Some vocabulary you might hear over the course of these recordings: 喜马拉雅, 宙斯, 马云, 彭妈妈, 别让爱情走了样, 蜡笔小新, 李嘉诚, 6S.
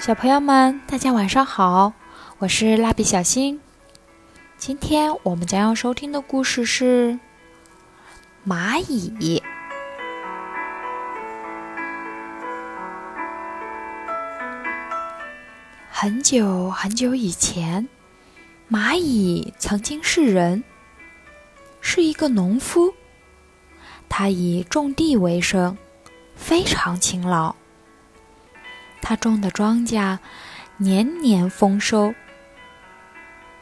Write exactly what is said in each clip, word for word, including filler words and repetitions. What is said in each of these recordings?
小朋友们，大家晚上好，我是蜡笔小新。今天我们将要收听的故事是蚂蚁。很久很久以前，蚂蚁曾经是人，是一个农夫，他以种地为生，非常勤劳。他种的庄稼年年丰收，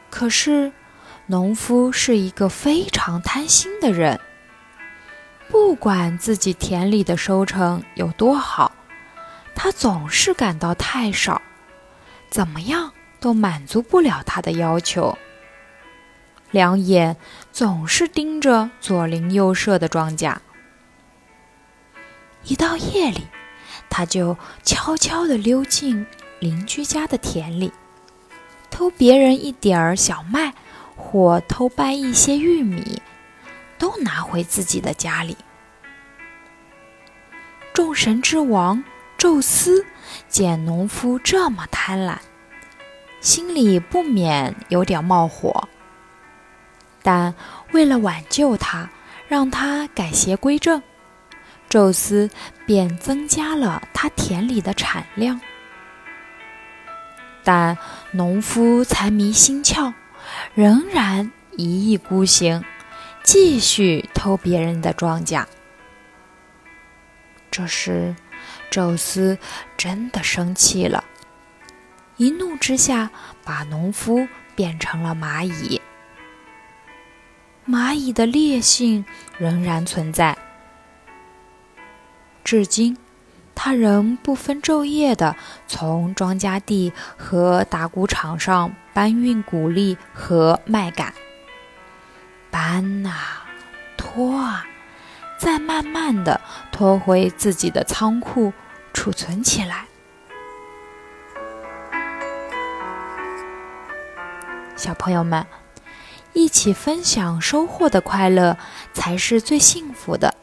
可是农夫是一个非常贪心的人，不管自己田里的收成有多好，他总是感到太少，怎么样都满足不了他的要求，两眼总是盯着左邻右舍的庄稼。一到夜里，他就悄悄地溜进邻居家的田里，偷别人一点儿小麦，或偷掰一些玉米，都拿回自己的家里。众神之王宙斯见农夫这么贪婪，心里不免有点冒火，但为了挽救他，让他改邪归正，宙斯便增加了他田里的产量。但农夫财迷心窍，仍然一意孤行，继续偷别人的庄稼。这时宙斯真的生气了，一怒之下把农夫变成了蚂蚁。蚂蚁的劣性仍然存在，至今，他仍不分昼夜地从庄稼地和打谷场上搬运谷粒和麦秆，搬啊，拖啊，再慢慢地拖回自己的仓库储存起来。小朋友们，一起分享收获的快乐才是最幸福的。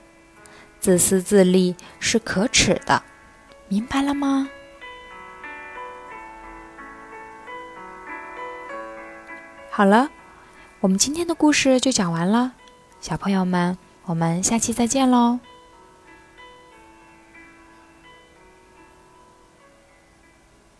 自私自利是可耻的，明白了吗？好了，我们今天的故事就讲完了，小朋友们，我们下期再见喽。